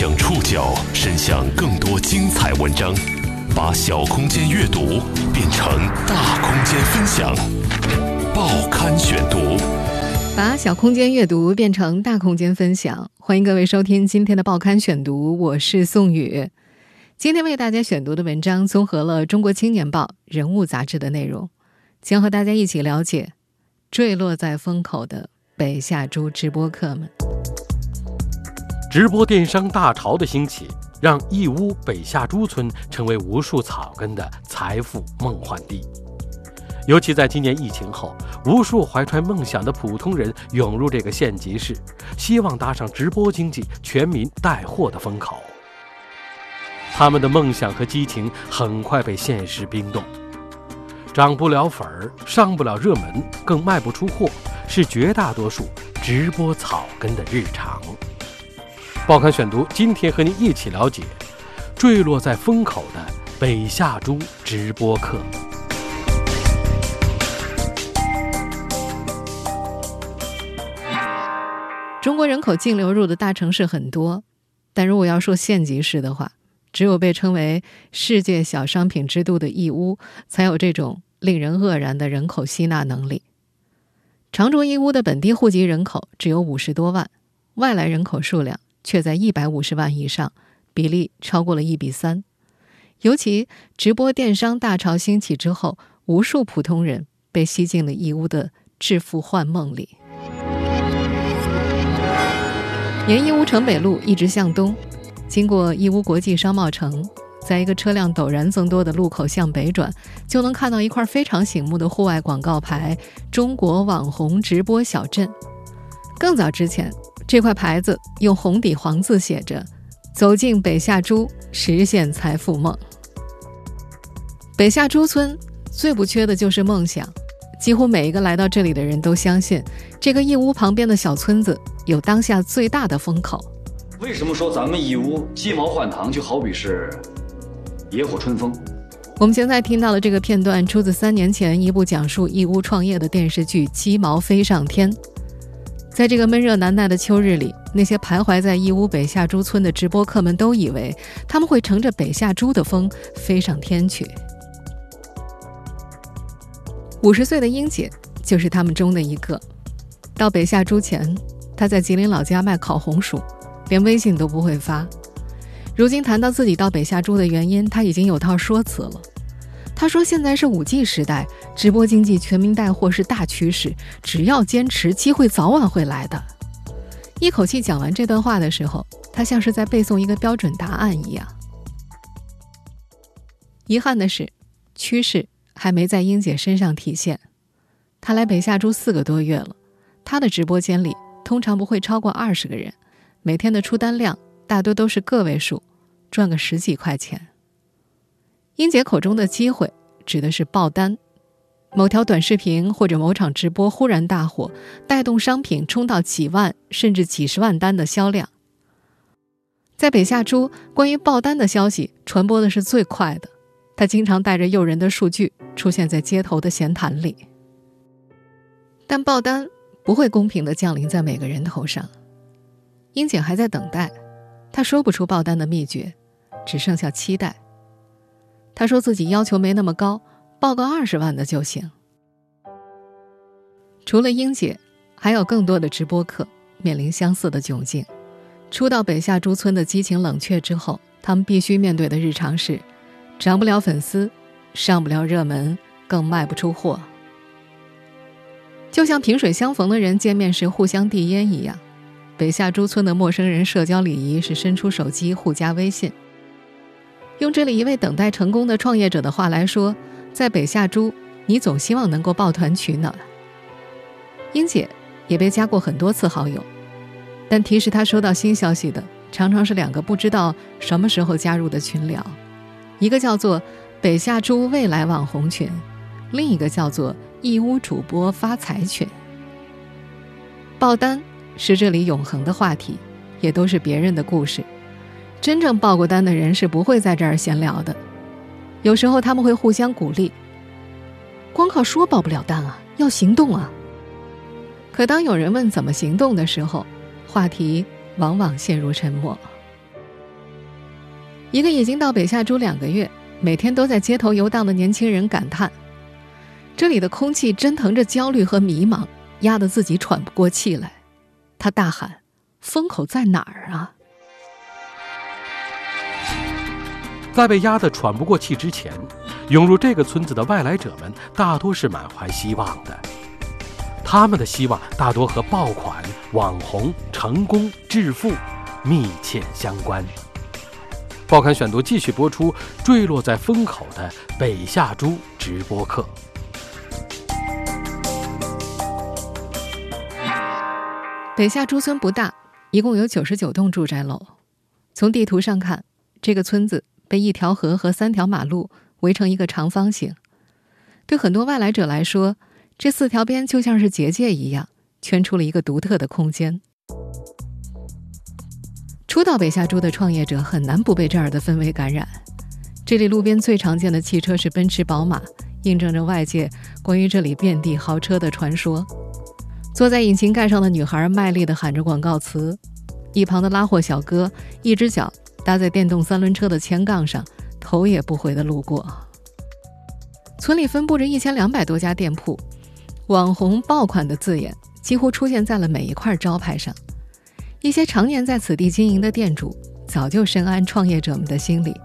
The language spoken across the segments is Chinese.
将触角伸向更多精彩文章，把小空间阅读变成大空间分享。报刊选读，把小空间阅读变成大空间分享。欢迎各位收听今天的报刊选读，我是宋宇。今天为大家选读的文章综合了《中国青年报》《人物》杂志的内容，将和大家一起了解坠落在风口的北下珠直播客们。直播电商大潮的兴起，让义乌北下珠村成为无数草根的财富梦幻地。尤其在今年疫情后，无数怀揣梦想的普通人涌入这个县级市，希望搭上直播经济全民带货的风口。他们的梦想和激情很快被现实冰冻，涨不了粉儿，上不了热门，更卖不出货，是绝大多数直播草根的日常。报刊选读，今天和您一起了解坠落在风口的北下珠直播客。中国人口净流入的大城市很多，但如果要说县级市的话，只有被称为世界小商品之都的义乌，才有这种令人愕然的人口吸纳能力。常驻义乌的本地户籍人口只有50多万，外来人口数量却在150万以上，比例超过了1比3。尤其直播电商大潮兴起之后，无数普通人被吸进了义乌的致富幻梦里。沿义乌城北路一直向东，经过义乌国际商贸城，在一个车辆陡然增多的路口向北转，就能看到一块非常醒目的户外广告牌：中国网红直播小镇。更早之前，这块牌子用红底黄字写着：走进北下珠，实现财富梦。北下珠村最不缺的就是梦想，几乎每一个来到这里的人都相信，这个义乌旁边的小村子有当下最大的风口。为什么说咱们义乌鸡毛换糖就好比是野火春风？我们现在听到的这个片段出自3年前一部讲述义乌创业的电视剧《鸡毛飞上天》。在这个闷热难耐的秋日里，那些徘徊在义乌北下珠村的直播客们都以为他们会乘着北下珠的风飞上天去。50岁的英姐就是他们中的一个。到北下珠前，她在吉林老家卖烤红薯，连微信都不会发。如今谈到自己到北下珠的原因，她已经有套说辞了。他说，现在是 5G 时代，直播经济全民带货是大趋势，只要坚持，机会早晚会来的。一口气讲完这段话的时候，他像是在背诵一个标准答案一样。遗憾的是，趋势还没在英姐身上体现。她来北下珠4个多月了，她的直播间里通常不会超过20个人，每天的出单量大多都是个位数，赚个10几块钱。英姐口中的机会指的是爆单，某条短视频或者某场直播忽然大火，带动商品冲到几万甚至几十万单的销量。在北下珠，关于爆单的消息传播的是最快的，它经常带着诱人的数据出现在街头的闲谈里。但爆单不会公平地降临在每个人头上。英姐还在等待，她说不出爆单的秘诀，只剩下期待。他说自己要求没那么高，报个20万的就行。除了英姐，还有更多的直播客面临相似的窘境。初到北下珠村的激情冷却之后，他们必须面对的日常是涨不了粉丝，上不了热门，更卖不出货。就像萍水相逢的人见面时互相递烟一样，北下珠村的陌生人社交礼仪是伸出手机互加微信。用这里一位等待成功的创业者的话来说，在北下珠，你总希望能够抱团取暖。英姐也被加过很多次好友，但提示她收到新消息的，常常是2个不知道什么时候加入的群聊，一个叫做北下珠未来网红群，另一个叫做义乌主播发财群。爆单是这里永恒的话题，也都是别人的故事。真正报过单的人是不会在这儿闲聊的，有时候他们会互相鼓励，光靠说报不了单啊，要行动啊。可当有人问怎么行动的时候，话题往往陷入沉默。一个已经到北下株2个月，每天都在街头游荡的年轻人感叹，这里的空气蒸腾着焦虑和迷茫，压得自己喘不过气来。他大喊，风口在哪儿啊？在被压得喘不过气之前，涌入这个村子的外来者们大多是满怀希望的，他们的希望大多和爆款、网红、成功、致富密切相关。报刊选读继续播出坠落在风口的北下株直播课。北下株村不大，一共有99栋住宅楼。从地图上看，这个村子被一条河和3条马路围成一个长方形。对很多外来者来说，这4条边就像是结界一样，圈出了一个独特的空间。初到北下株的创业者很难不被这儿的氛围感染。这里路边最常见的汽车是奔驰、宝马，印证着外界关于这里遍地豪车的传说。坐在引擎盖上的女孩卖力地喊着广告词，一旁的拉货小哥一只脚搭在电动3轮车的前杠上，头也不回地路过。村里分布着1200多家店铺，网红、爆款的字眼几乎出现在了每一块招牌上。一些常年在此地经营的店主早就深谙创业者们的心理，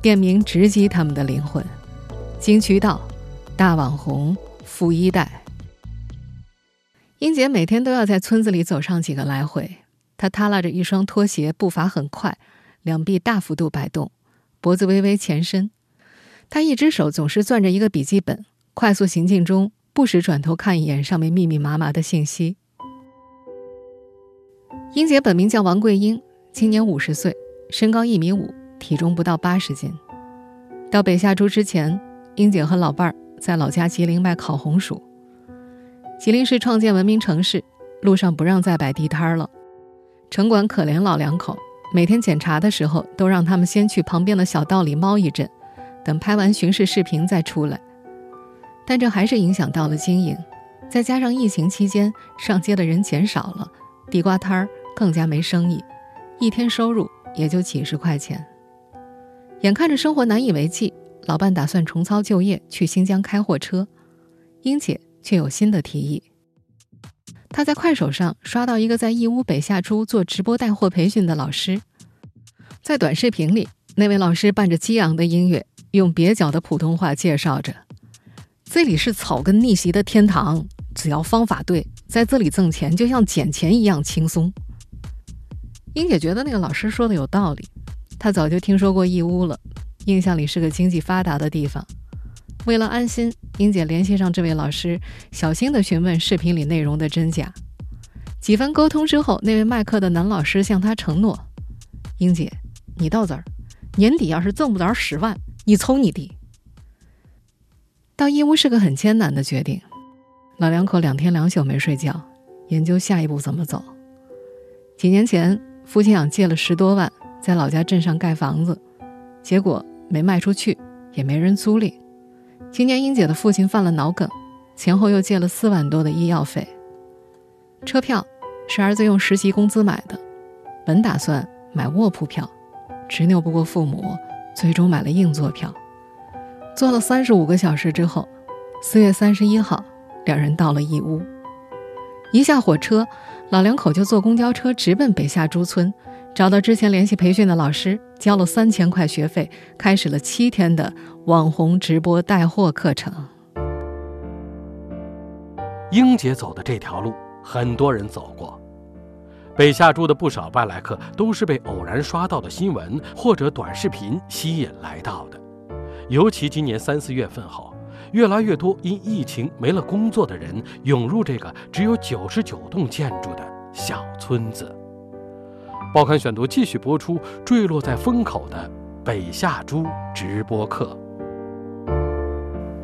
店名直击他们的灵魂：金渠道、大网红、富一代。英姐每天都要在村子里走上几个来回，她踏拉着一双拖鞋，步伐很快，两臂大幅度摆动，脖子微微前伸。她一只手总是攥着一个笔记本，快速行进中不时转头看一眼上面密密麻麻的信息。英姐本名叫王桂英，今年50岁，身高1.5米，体重不到80斤。到北下株之前，英姐和老伴儿在老家吉林卖烤红薯。吉林市创建文明城市，路上不让再摆地摊了。城管可怜老两口，每天检查的时候都让他们先去旁边的小道里猫一阵，等拍完巡视视频再出来。但这还是影响到了经营，再加上疫情期间上街的人减少了，地瓜摊儿更加没生意，一天收入也就几十块钱。眼看着生活难以为继，老伴打算重操旧业，去新疆开货车。英姐却有新的提议。她在快手上刷到一个在义乌北下株做直播带货培训的老师，在短视频里，那位老师伴着激昂的音乐，用蹩脚的普通话介绍着：这里是草根逆袭的天堂，只要方法对，在这里挣钱就像捡钱一样轻松。英姐觉得那个老师说的有道理，她早就听说过义乌了，印象里是个经济发达的地方。为了安心，英姐联系上这位老师，小心地询问视频里内容的真假。几番沟通之后，那位卖课的男老师向她承诺：英姐，你到这儿，年底要是挣不着10万，你抽你弟。到义乌是个很艰难的决定，老两口2天2宿没睡觉，研究下一步怎么走。几年前，夫妻俩借了10多万，在老家镇上盖房子，结果没卖出去，也没人租赁。今年英姐的父亲犯了脑梗，前后又借了4万多的医药费。车票是儿子用实习工资买的，本打算买卧铺票，执拗不过父母，最终买了硬座票。坐了35个小时之后，4月31号，两人到了义乌。一下火车，老两口就坐公交车直奔北下株村，找到之前联系培训的老师，交了3000块学费，开始了7天的网红直播带货课程。英姐走的这条路，很多人走过。北下株的不少外来客都是被偶然刷到的新闻或者短视频吸引来到的，尤其今年3、4月份后，越来越多因疫情没了工作的人涌入这个只有99栋建筑的小村子。报刊选读继续播出坠落在风口的北下株直播课。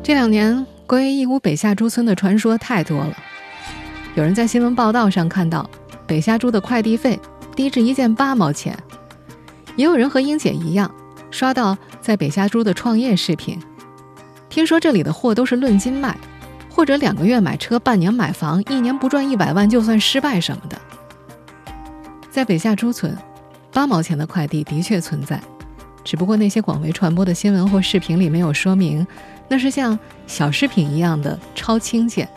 这2年，关于义乌北下株村的传说太多了。有人在新闻报道上看到北下株的快递费低至1件8毛钱，也有人和英姐一样刷到在北下株的创业视频，听说这里的货都是论斤卖，或者2个月买车，半年买房，1年不赚100万就算失败什么的。在北下株村，8毛钱的快递的确存在，只不过那些广为传播的新闻或视频里没有说明，那是像小饰品一样的超轻件，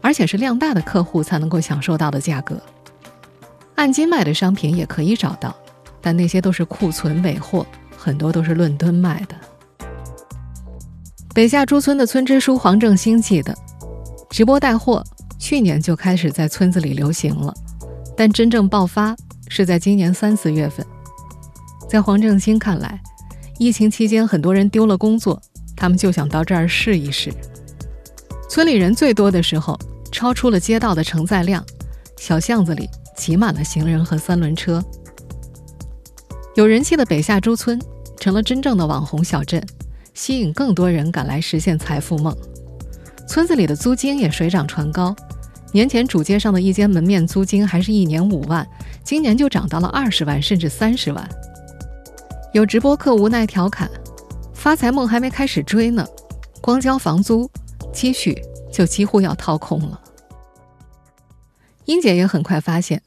而且是量大的客户才能够享受到的价格。按斤卖的商品也可以找到，但那些都是库存尾货，很多都是论吨卖的。北下朱村的村支书黄正兴记得，直播带货去年就开始在村子里流行了，但真正爆发是在今年3、4月份。在黄正兴看来，疫情期间很多人丢了工作，他们就想到这儿试一试。村里人最多的时候，超出了街道的承载量，小巷子里挤满了行人和三轮车。有人气的北下朱村成了真正的网红小镇，吸引更多人赶来实现财富梦。村子里的租金也水涨船高，年前主街上的一间门面租金还是1年5万，今年就涨到了20万甚至30万。有直播客无奈调侃，发财梦还没开始追呢，光交房租积蓄就几乎要掏空了。英姐也很快发现，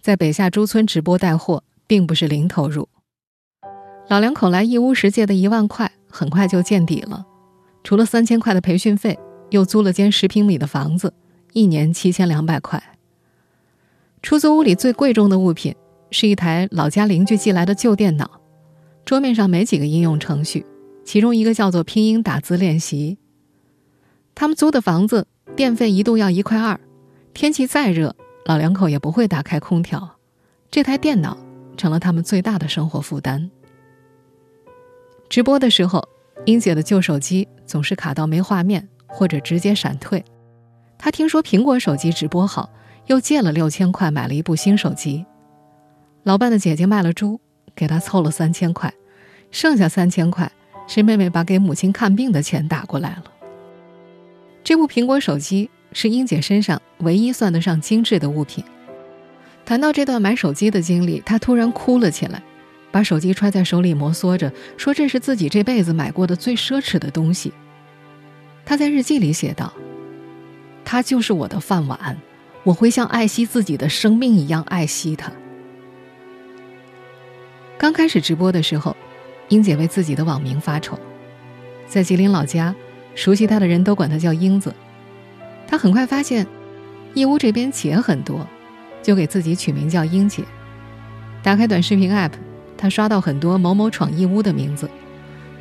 在北下朱村直播带货并不是零投入。老两口来义乌时借的1万块很快就见底了，除了3000块的培训费，又租了间10平米的房子，1年7200块。出租屋里最贵重的物品是一台老家邻居寄来的旧电脑，桌面上没几个应用程序，其中一个叫做拼音打字练习。他们租的房子电费一度要1块2，天气再热，老两口也不会打开空调，这台电脑成了他们最大的生活负担。直播的时候，英姐的旧手机总是卡到没画面，或者直接闪退。她听说苹果手机直播好，又借了6000块买了一部新手机。老伴的姐姐卖了猪，给她凑了3000块，剩下3000块是妹妹把给母亲看病的钱打过来了。这部苹果手机是英姐身上唯一算得上精致的物品。谈到这段买手机的经历，她突然哭了起来，把手机揣在手里摩挲着，说这是自己这辈子买过的最奢侈的东西。她在日记里写道，它就是我的饭碗，我会像爱惜自己的生命一样爱惜它。刚开始直播的时候，英姐为自己的网名发愁，在吉林老家，熟悉她的人都管她叫英子。她很快发现义乌这边姐很多，就给自己取名叫英姐。打开短视频 APP， 她刷到很多某某闯义乌的名字，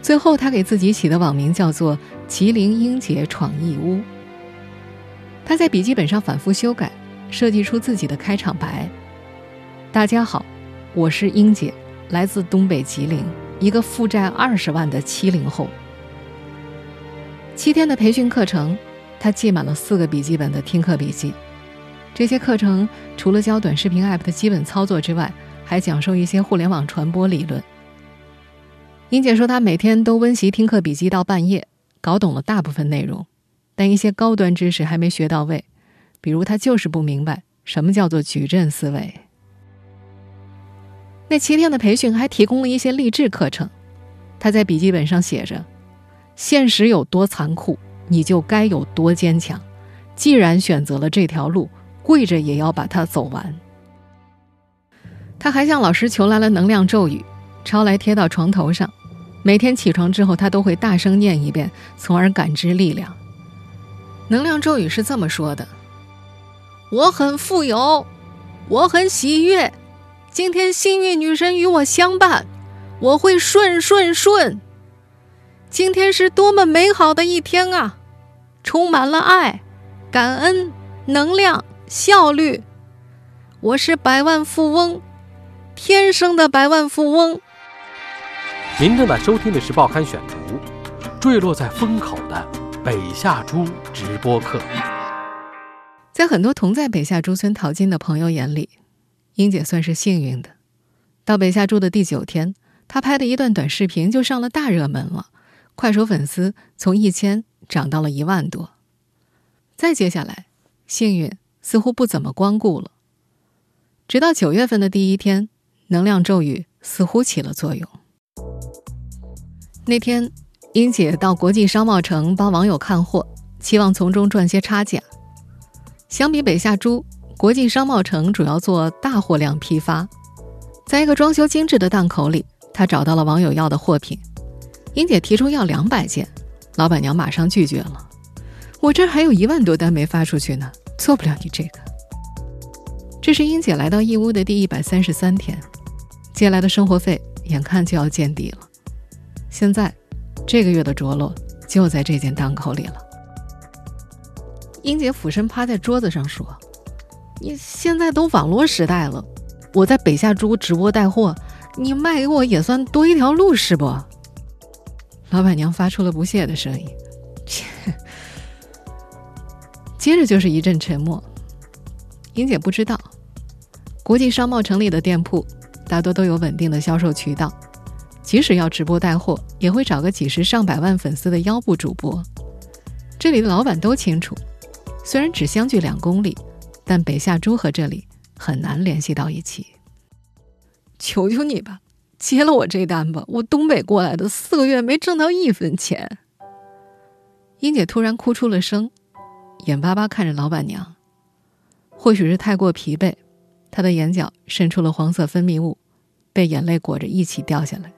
最后她给自己起的网名叫做吉林英姐闯义乌。她在笔记本上反复修改，设计出自己的开场白：大家好，我是英姐，来自东北吉林，一个负债20万的70后。7天的培训课程，她记满了4个笔记本的听课笔记。这些课程除了教短视频 APP 的基本操作之外，还讲授一些互联网传播理论。英姐说，她每天都温习听课笔记到半夜，搞懂了大部分内容，但一些高端知识还没学到位，比如她就是不明白什么叫做矩阵思维。那7天的培训还提供了一些励志课程，她在笔记本上写着：现实有多残酷，你就该有多坚强，既然选择了这条路，跪着也要把它走完。他还向老师求来了能量咒语，抄来贴到床头上，每天起床之后他都会大声念一遍，从而感知力量。能量咒语是这么说的：我很富有，我很喜悦，今天幸运女神与我相伴，我会顺顺顺，今天是多么美好的一天啊，充满了爱、感恩、能量、效率，我是100万富翁，天生的100万富翁。您正在收听的是《报刊选读》，坠落在风口的北下朱直播课。在很多同在北下朱村淘金的朋友眼里，英姐算是幸运的。到北下朱的第9天，她拍的一段短视频就上了大热门了，快手粉丝从1000涨到了1万多。再接下来，幸运似乎不怎么光顾了，直到9月份的第1天，能量咒语似乎起了作用。那天，英姐到国际商贸城帮网友看货，期望从中赚些差价。相比北下朱，国际商贸城主要做大货量批发，在一个装修精致的档口里，她找到了网友要的货品，英姐提出要200件，老板娘马上拒绝了。我这还有1万多单没发出去呢，做不了你这个。这是英姐来到义乌的第133天，借来的生活费眼看就要见底了。现在，这个月的着落就在这件档口里了。英姐俯身趴在桌子上说：“你现在都网络时代了，我在北下珠直播带货，你卖给我也算多一条路是不？”老板娘发出了不屑的声音。接着就是一阵沉默。英姐不知道，国际商贸城里的店铺大多都有稳定的销售渠道，即使要直播带货，也会找个几十上百万粉丝的腰部主播。这里的老板都清楚，虽然只相距2公里，但北下珠和这里很难联系到一起。求求你吧，接了我这单吧，我东北过来的4个月没挣到1分钱。英姐突然哭出了声，眼巴巴看着老板娘。或许是太过疲惫，她的眼角渗出了黄色分泌物，被眼泪裹着一起掉下来。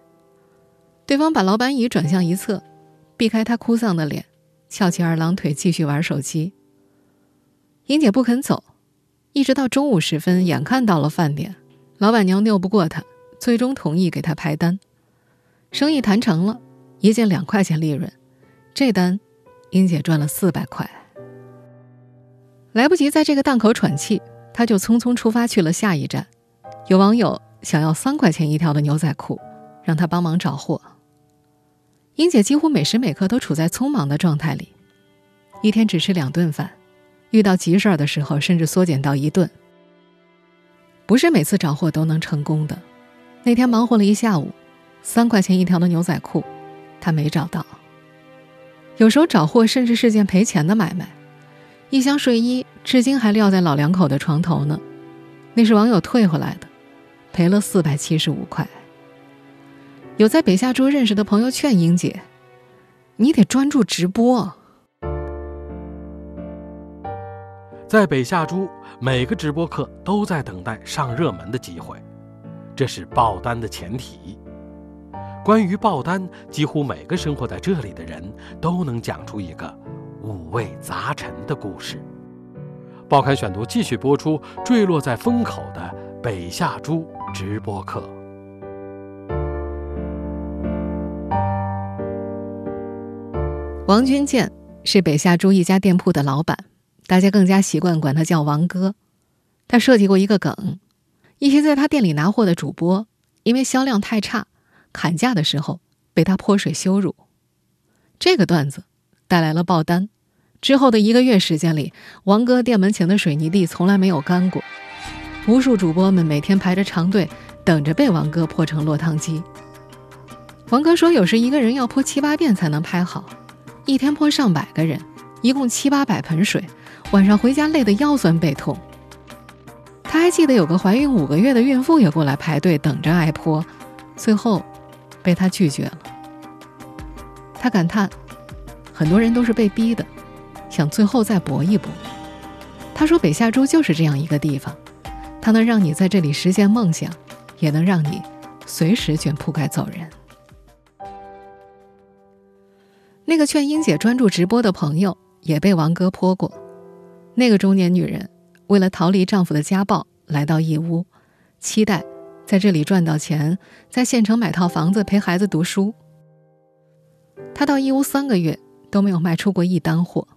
对方把老板椅转向一侧，避开她哭丧的脸，翘起2郎腿继续玩手机。英姐不肯走，一直到中午时分，眼看到了饭点，老板娘拗不过她，最终同意给她排单。生意谈成了，一件2块钱利润，这单英姐赚了400块。来不及在这个档口喘气，他就匆匆出发去了下一站。有网友想要3块钱一条的牛仔裤，让他帮忙找货。英姐几乎每时每刻都处在匆忙的状态里，一天只吃2顿饭，遇到急事儿的时候甚至缩减到1顿。不是每次找货都能成功的，那天忙活了一下午，3块钱一条的牛仔裤他没找到。有时候找货甚至是件赔钱的买卖。一箱睡衣至今还撂在老两口的床头呢，那是网友退回来的，赔了475块。有在北下珠认识的朋友劝英姐，你得专注直播。在北下珠，每个直播客都在等待上热门的机会，这是爆单的前提。关于爆单，几乎每个生活在这里的人都能讲出一个五味杂陈的故事。报刊选读继续播出坠落在风口的北下珠直播课。王军健是北下珠一家店铺的老板，大家更加习惯管他叫王哥。他设计过一个梗，一些在他店里拿货的主播因为销量太差，砍价的时候被他泼水羞辱。这个段子带来了爆单，之后的1个月时间里，王哥店门前的水泥地从来没有干过。无数主播们每天排着长队，等着被王哥泼成落汤鸡。王哥说，有时一个人要泼7、8遍才能拍好，一天泼上百个人，一共7、800盆水，晚上回家累得腰酸背痛。他还记得有个怀孕5个月的孕妇也过来排队等着挨泼，最后被他拒绝了。他感叹，很多人都是被逼的，想最后再搏一搏。他说北下珠就是这样一个地方，它能让你在这里实现梦想，也能让你随时卷铺盖走人。那个劝英姐专注直播的朋友也被王哥泼过。那个中年女人为了逃离丈夫的家暴来到义乌，期待在这里赚到钱，在县城买套房子陪孩子读书。她到义乌3个月都没有卖出过1单货。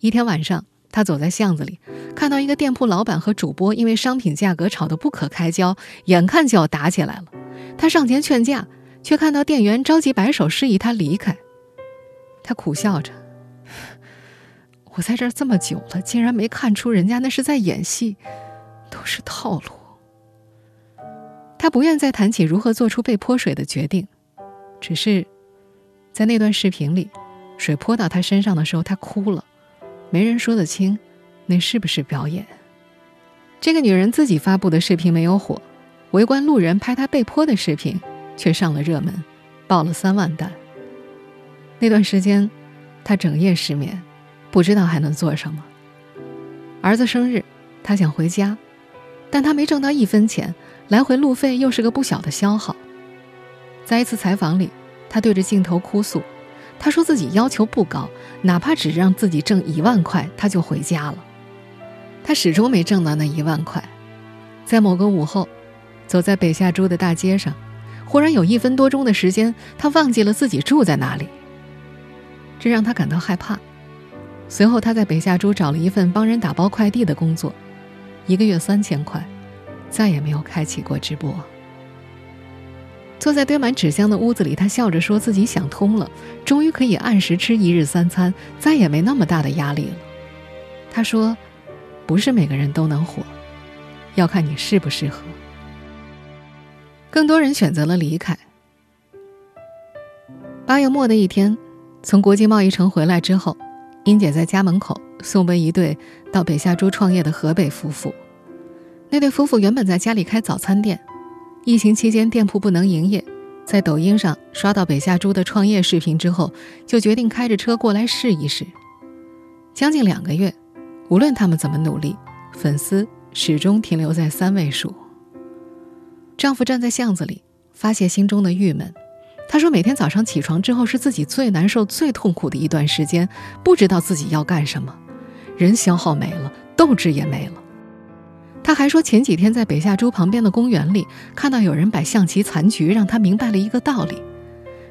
一天晚上，他走在巷子里，看到一个店铺老板和主播因为商品价格吵得不可开交，眼看就要打起来了。他上前劝架，却看到店员着急摆手示意他离开。他苦笑着，我在这儿这么久了，竟然没看出人家那是在演戏，都是套路。他不愿再谈起如何做出被泼水的决定，只是在那段视频里，水泼到他身上的时候，他哭了，没人说得清那是不是表演。这个女人自己发布的视频没有火，围观路人拍她被泼的视频却上了热门，爆了3万单。那段时间她整夜失眠，不知道还能做什么。儿子生日，她想回家，但她没挣到1分钱，来回路费又是个不小的消耗。在一次采访里，他对着镜头哭诉，他说自己要求不高，哪怕只让自己挣1万块，他就回家了。他始终没挣到那1万块。在某个午后，走在北下珠的大街上，忽然有1分多钟的时间，他忘记了自己住在哪里，这让他感到害怕。随后他在北下珠找了一份帮人打包快递的工作，1个月3000块，再也没有开启过直播。坐在堆满纸箱的屋子里，他笑着说自己想通了，终于可以按时吃1日3餐，再也没那么大的压力了。他说，不是每个人都能火，要看你适不适合。更多人选择了离开。8月末的一天，从国际贸易城回来之后，英姐在家门口送奔一对到北下珠创业的河北夫妇。那对夫妇原本在家里开早餐店，疫情期间店铺不能营业，在抖音上刷到北下珠的创业视频之后，就决定开着车过来试一试。将近2个月，无论他们怎么努力，粉丝始终停留在3位数。丈夫站在巷子里发泄心中的郁闷，他说每天早上起床之后是自己最难受最痛苦的一段时间，不知道自己要干什么，人消耗没了，斗志也没了。他还说前几天在北下珠旁边的公园里看到有人摆象棋残局，让他明白了一个道理，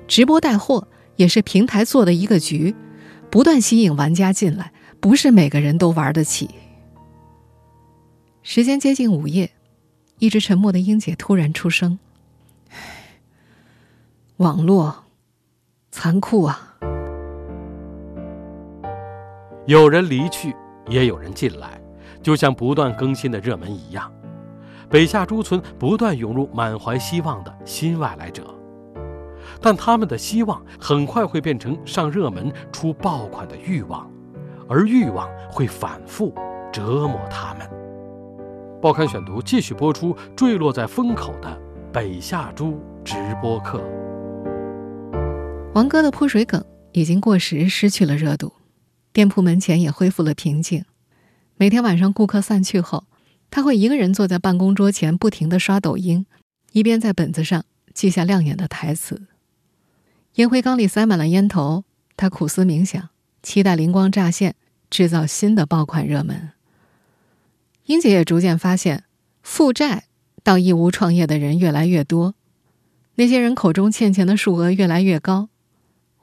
直播带货也是平台做的一个局，不断吸引玩家进来，不是每个人都玩得起。时间接近午夜，一直沉默的英姐突然出声，网络残酷啊，有人离去也有人进来，就像不断更新的热门一样，北下珠村不断涌入满怀希望的新外来者，但他们的希望很快会变成上热门出爆款的欲望，而欲望会反复折磨他们。报刊选读继续播出坠落在风口的北下珠直播课。王哥的泼水梗已经过时，失去了热度，店铺门前也恢复了平静。每天晚上顾客散去后，他会一个人坐在办公桌前不停地刷抖音，一边在本子上记下亮眼的台词。烟灰缸里塞满了烟头，他苦思冥想，期待灵光乍现制造新的爆款热门。英姐也逐渐发现，负债到义乌创业的人越来越多，那些人口中欠钱的数额越来越高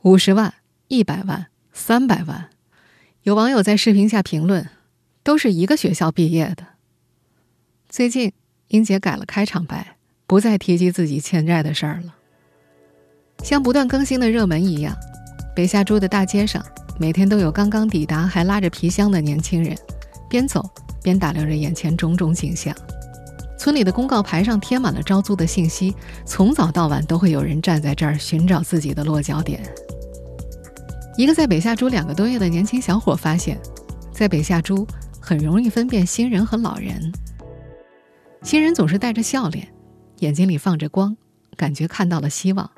，50万、100万、300万。有网友在视频下评论，都是一个学校毕业的。最近英姐改了开场白，不再提及自己欠债的事儿了。像不断更新的热门一样，北下珠的大街上每天都有刚刚抵达还拉着皮箱的年轻人，边走边打量着眼前种种景象。村里的公告牌上贴满了招租的信息，从早到晚都会有人站在这儿寻找自己的落脚点。一个在北下珠2个多月的年轻小伙发现，在北下珠很容易分辨新人和老人。新人总是带着笑脸，眼睛里放着光，感觉看到了希望。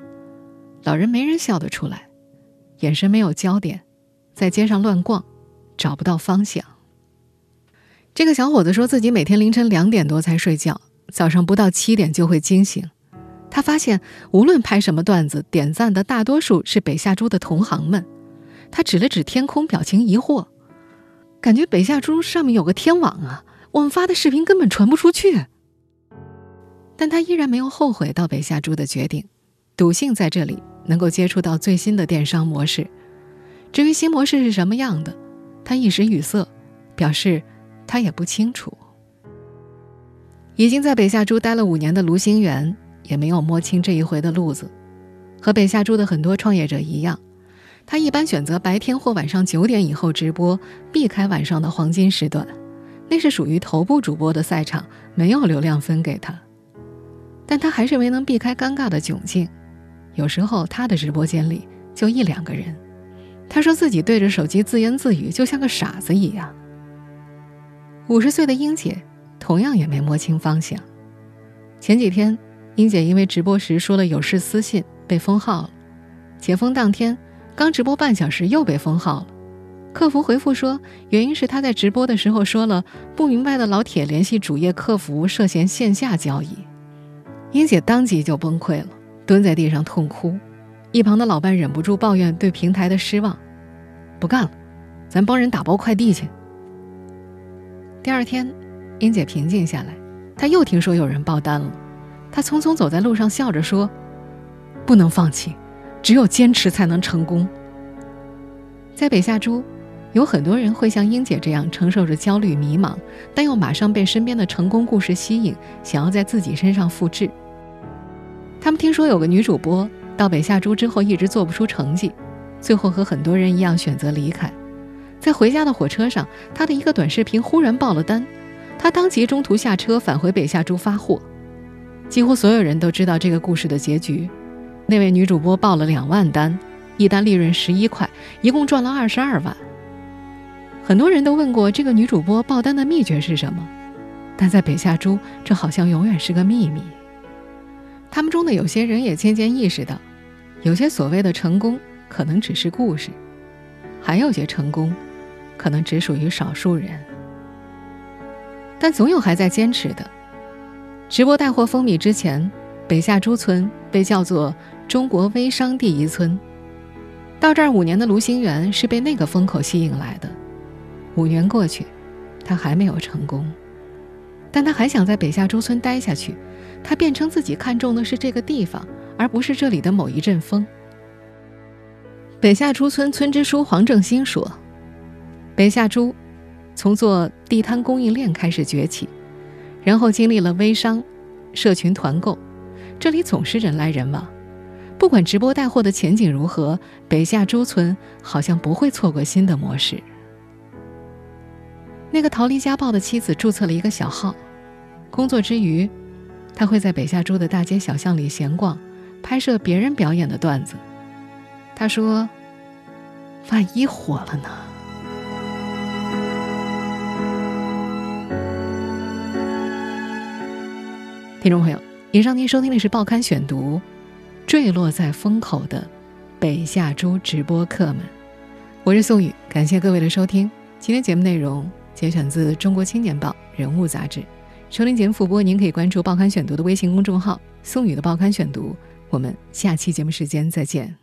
老人没人笑得出来，眼神没有焦点，在街上乱逛，找不到方向。这个小伙子说自己每天凌晨2点多才睡觉，早上不到7点就会惊醒。他发现无论拍什么段子，点赞的大多数是北下珠的同行们。他指了指天空，表情疑惑，感觉北下珠上面有个天网啊，我们发的视频根本传不出去。但他依然没有后悔到北下珠的决定，笃信在这里能够接触到最新的电商模式。至于新模式是什么样的，他一时语塞，表示他也不清楚。已经在北下珠待了5年的卢星元也没有摸清这一回的路子。和北下珠的很多创业者一样，他一般选择白天或晚上9点以后直播，避开晚上的黄金时段，那是属于头部主播的赛场，没有流量分给他。但他还是没能避开尴尬的窘境，有时候他的直播间里就1-2个人。他说自己对着手机自言自语，就像个傻子一样。50岁的英姐同样也没摸清方向。前几天，英姐因为直播时说了有事私信，被封号了。解封当天刚直播半小时又被封号了，客服回复说原因是他在直播的时候说了不明白的老铁联系主页客服涉嫌线下交易。英姐当即就崩溃了，蹲在地上痛哭。一旁的老伴忍不住抱怨对平台的失望，不干了，咱帮人打包快递去。第二天，英姐平静下来，她又听说有人爆单了。她匆匆走在路上，笑着说：“不能放弃，只有坚持才能成功。”在北下珠，有很多人会像英姐这样承受着焦虑迷茫，但又马上被身边的成功故事吸引，想要在自己身上复制。他们听说有个女主播到北下珠之后一直做不出成绩，最后和很多人一样选择离开。在回家的火车上，她的一个短视频忽然爆了单，她当即中途下车返回北下珠发货。几乎所有人都知道这个故事的结局，那位女主播爆了2万单，一单利润11块，一共赚了22万。很多人都问过这个女主播爆单的秘诀是什么，但在北下珠，这好像永远是个秘密。他们中的有些人也渐渐意识到，有些所谓的成功可能只是故事，还有些成功可能只属于少数人。但总有还在坚持的。直播带货风靡之前，北下珠村被叫做中国微商第一村。到这儿5年的卢星元是被那个风口吸引来的。5年过去，他还没有成功，但他还想在北下珠村待下去。他辩称自己看中的是这个地方，而不是这里的某一阵风。北下珠村村支书黄正兴说，北下珠从做地摊供应链开始崛起，然后经历了微商、社群团购，这里总是人来人往。不管直播带货的前景如何，北下珠村好像不会错过新的模式。那个逃离家暴的妻子注册了一个小号，工作之余，她会在北下珠的大街小巷里闲逛，拍摄别人表演的段子。她说：“万一火了呢？” (听众朋友，以上您收听的是《报刊选读》，坠落在风口的北下珠直播客们，我是宋宇，感谢各位的收听。今天节目内容节选自《中国青年报》《人物》杂志。收听节目复播，您可以关注《报刊选读》的微信公众号“宋宇的报刊选读”。我们下期节目时间再见。